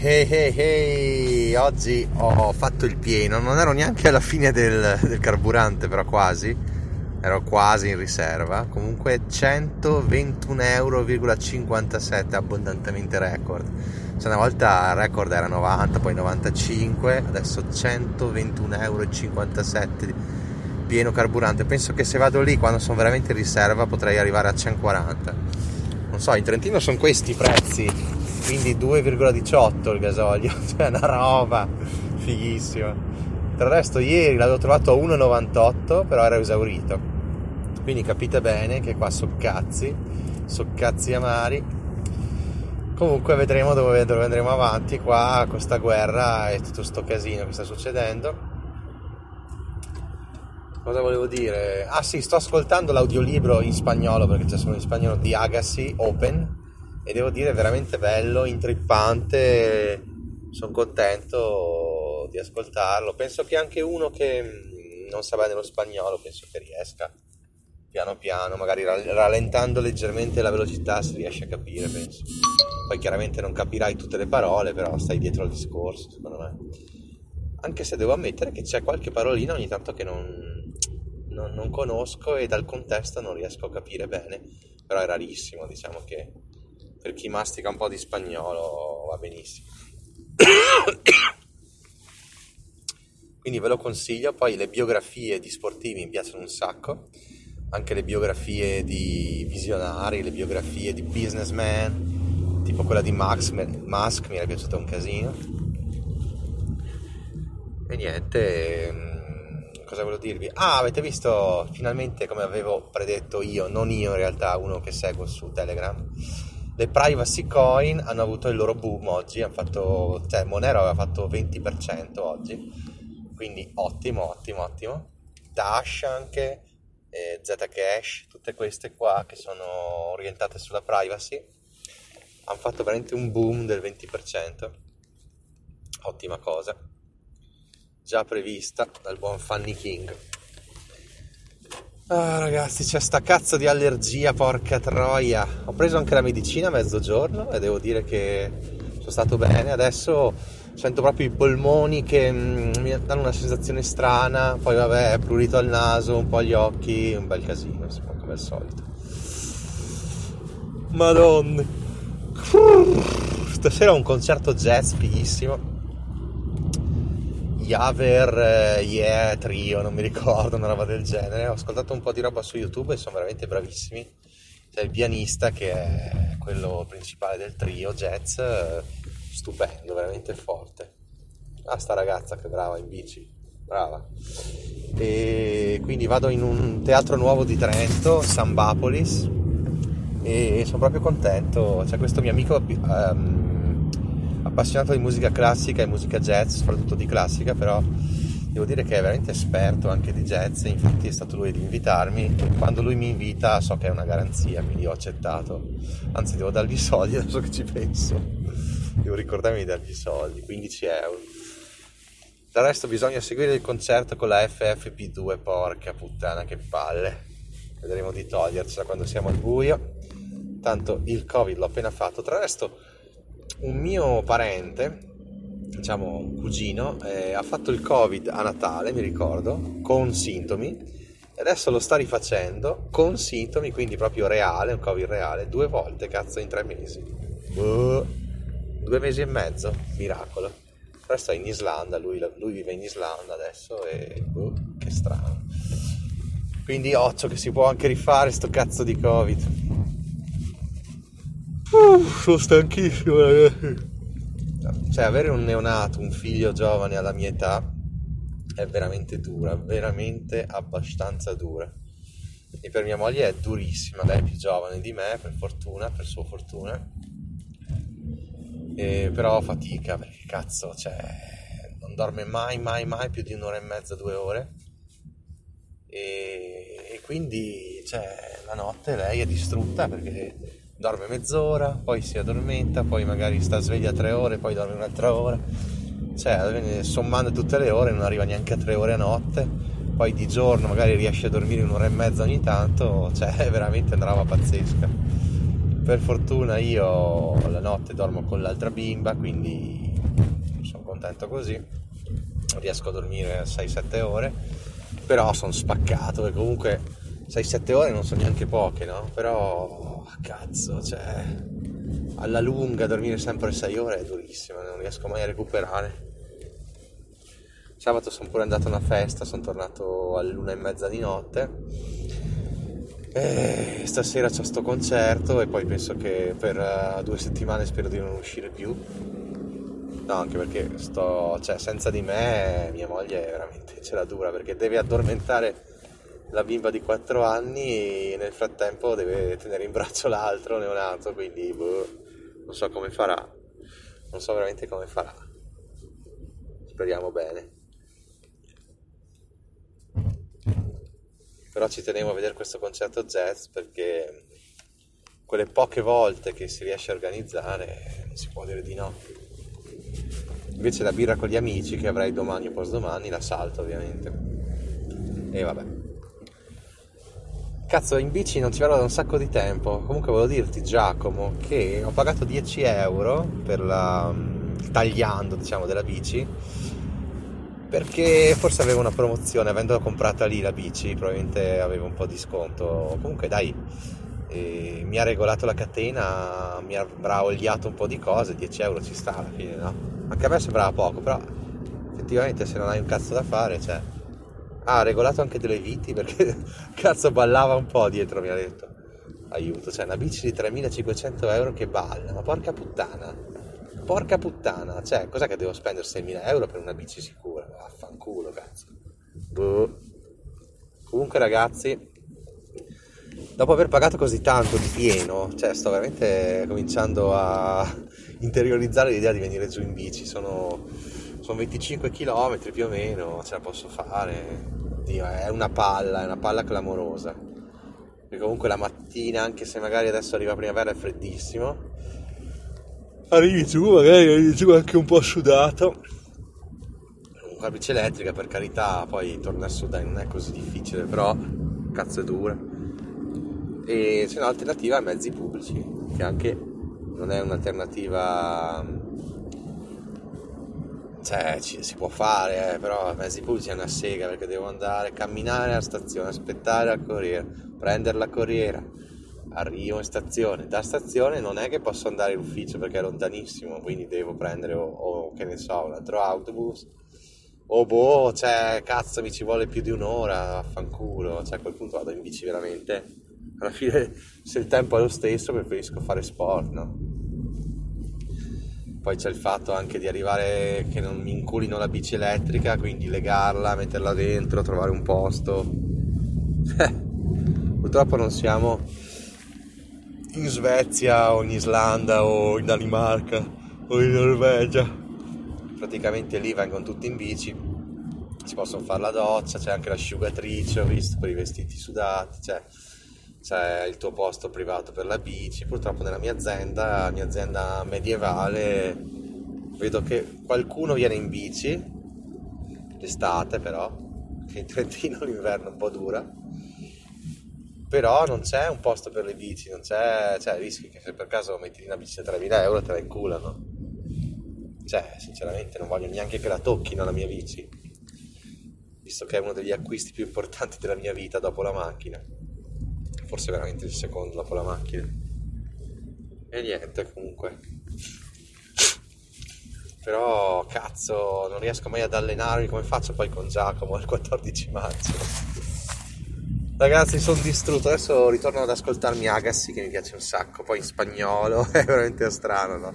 Hey, oggi ho fatto il pieno, non ero neanche alla fine del carburante, però quasi, ero quasi in riserva. Comunque 121,57 €, abbondantemente record. Cioè, una volta il record era 90, poi 95, adesso 121,57 € pieno carburante. Penso che se vado lì quando sono veramente in riserva potrei arrivare a 140. Non so, in Trentino sono questi i prezzi. Quindi 2,18 il gasolio, cioè una roba fighissima. Tra il resto ieri l'avevo trovato a 1,98, però era esaurito, quindi capite bene che qua soccazzi amari. Comunque vedremo dove andremo avanti qua, con questa guerra e tutto sto casino che sta succedendo. Cosa volevo dire? Ah sì, sto ascoltando l'audiolibro in spagnolo, perché c'è solo in spagnolo, di Agassi Open, e devo dire veramente bello, intrippante. Sono contento di ascoltarlo. Penso che anche uno che non sa bene lo spagnolo, penso che riesca piano piano, magari rallentando leggermente la velocità, si riesce a capire, penso. Poi chiaramente non capirai tutte le parole, però stai dietro al discorso, secondo me. Anche se devo ammettere che c'è qualche parolina ogni tanto che non conosco, e dal contesto non riesco a capire bene, però è rarissimo, diciamo che per chi mastica un po' di spagnolo va benissimo. Quindi ve lo consiglio. Poi le biografie di sportivi mi piacciono un sacco, anche le biografie di visionari, le biografie di businessman, tipo quella di Musk mi era piaciuta un casino. E niente, cosa volevo dirvi? Ah, avete visto finalmente, come avevo predetto io, non io in realtà, uno che seguo su Telegram, le privacy coin hanno avuto il loro boom oggi, cioè Monero aveva fatto 20% oggi, quindi ottimo. Dash anche, Zcash, tutte queste qua che sono orientate sulla privacy, hanno fatto veramente un boom del 20%, ottima cosa, già prevista dal buon Fanny King. Ah ragazzi, c'è sta cazzo di allergia, porca troia. Ho preso anche la medicina a mezzogiorno e devo dire che sono stato bene. Adesso sento proprio i polmoni che mi danno una sensazione strana. Poi vabbè, prurito al naso, un po' agli occhi, un bel casino, insomma, come al solito. Madonna. Stasera ho un concerto jazz fighissimo, Javer, Trio, non mi ricordo, una roba del genere. Ho ascoltato un po' di roba su YouTube e sono veramente bravissimi. C'è il pianista che è quello principale del trio jazz, stupendo, veramente forte. Ah, sta ragazza che brava in bici, brava. E quindi vado in un teatro nuovo di Trento, Sambapolis, e sono proprio contento. C'è questo mio amico appassionato di musica classica e musica jazz, soprattutto di classica, però devo dire che è veramente esperto anche di jazz, infatti è stato lui ad invitarmi, e quando lui mi invita so che è una garanzia, quindi ho accettato. Anzi, devo dargli i soldi, adesso che ci penso, devo ricordarmi di dargli i soldi, 15 €. Del resto bisogna seguire il concerto con la FFP2, porca puttana, che palle, vedremo di togliercela quando siamo al buio, tanto il Covid l'ho appena fatto. Tra il resto un mio parente, diciamo un cugino, ha fatto il Covid a Natale, mi ricordo, con sintomi, e adesso lo sta rifacendo con sintomi, quindi proprio reale, un Covid reale, 2 volte, cazzo, in 3 mesi, 2 mesi e mezzo, miracolo. Però sta in Islanda, lui vive in Islanda adesso, e che strano. Quindi occhio che si può anche rifare sto cazzo di Covid. Sono stanchissimo, ragazzi. Cioè, avere un neonato, un figlio giovane alla mia età è veramente dura, veramente abbastanza dura. E per mia moglie è durissima, lei è più giovane di me, per fortuna, per sua fortuna. E però fatica, perché cazzo, cioè, non dorme mai più di un'ora e mezza, 2 ore, e quindi la notte lei è distrutta perché dorme mezz'ora, poi si addormenta, poi magari sta sveglia 3 ore, poi dorme un'altra ora, sommando tutte le ore non arriva neanche a 3 ore a notte, poi di giorno magari riesce a dormire 1 ora e mezza ogni tanto, veramente una roba pazzesca. Per fortuna io la notte dormo con l'altra bimba, quindi sono contento così, riesco a dormire 6-7 ore, però sono spaccato, perché comunque 6-7 ore non sono neanche poche, no? Però cazzo, alla lunga dormire sempre 6 ore è durissimo, non riesco mai a recuperare. Sabato sono pure andato a una festa, sono tornato all'1:30 di notte e stasera c'ho sto concerto e poi penso che per 2 settimane spero di non uscire più, no, anche perché senza di me mia moglie veramente ce la dura, perché deve addormentare la bimba di 4 anni e nel frattempo deve tenere in braccio l'altro neonato, quindi non so veramente come farà, speriamo bene. Però ci tenevo a vedere questo concerto jazz, perché quelle poche volte che si riesce a organizzare non si può dire di no. Invece la birra con gli amici che avrei domani o postdomani la salto ovviamente, e vabbè. Cazzo, in bici non ci vado da un sacco di tempo. Comunque volevo dirti, Giacomo, che ho pagato 10 euro per il tagliando, della bici, perché forse avevo una promozione, avendo comprata lì la bici, probabilmente avevo un po' di sconto. Comunque dai, mi ha regolato la catena, mi avrà oliato un po' di cose, 10 euro ci sta alla fine, no? Anche a me sembrava poco, però effettivamente se non hai un cazzo da fare, ha regolato anche delle viti, perché cazzo ballava un po' dietro, mi ha detto. Aiuto, una bici di 3.500 euro che balla, ma porca puttana, cos'è che devo spendere 6.000 euro per una bici sicura? Vaffanculo, cazzo. Boh. Comunque ragazzi, dopo aver pagato così tanto di pieno, sto veramente cominciando a interiorizzare l'idea di venire giù in bici, sono 25 km più o meno, ce la posso fare. Dio, è una palla clamorosa. E comunque la mattina, anche se magari adesso arriva primavera, è freddissimo. Arrivi giù anche un po' sudato. Comunque la bici elettrica, per carità, poi torna a sudare non è così difficile, però cazzo è dura. E c'è un'alternativa ai mezzi pubblici, che anche non è un'alternativa... si può fare, però mezzi pubblici è una sega, perché devo andare, camminare alla stazione, aspettare la corriera, prendere la corriera, arrivo in stazione, da stazione non è che posso andare in ufficio perché è lontanissimo, quindi devo prendere o che ne so, un altro autobus, cazzo mi ci vuole più di un'ora, vaffanculo, a quel punto vado in bici veramente, alla fine se il tempo è lo stesso preferisco fare sport, no? Poi c'è il fatto anche di arrivare che non mi inculino la bici elettrica, quindi legarla, metterla dentro, trovare un posto. Purtroppo non siamo in Svezia o in Islanda o in Danimarca o in Norvegia. Praticamente lì vengono tutti in bici, si possono fare la doccia, c'è anche l'asciugatrice, ho visto, per i vestiti sudati, c'è il tuo posto privato per la bici. Purtroppo nella mia azienda medievale, vedo che qualcuno viene in bici l'estate, però che in Trentino l'inverno è un po' dura, però non c'è un posto per le bici, non c'è, rischi che se per caso metti una bici da 3.000 euro te la inculano, sinceramente non voglio neanche che la tocchino la mia bici, visto che è uno degli acquisti più importanti della mia vita dopo la macchina, forse veramente il secondo dopo la macchina. E niente, comunque, però cazzo non riesco mai ad allenarmi, come faccio poi con Giacomo il 14 marzo? Ragazzi, sono distrutto, adesso ritorno ad ascoltarmi Agassi che mi piace un sacco, poi in spagnolo è veramente strano, no?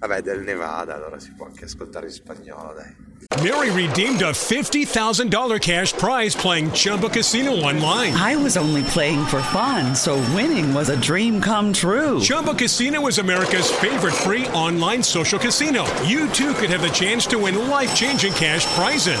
Vabbè, del Nevada, allora si può anche ascoltare in spagnolo, dai. Mary redeemed a $50,000 cash prize playing Chumba Casino online. I was only playing for fun, so winning was a dream come true. Chumba Casino is America's favorite free online social casino. You, too, could have the chance to win life-changing cash prizes.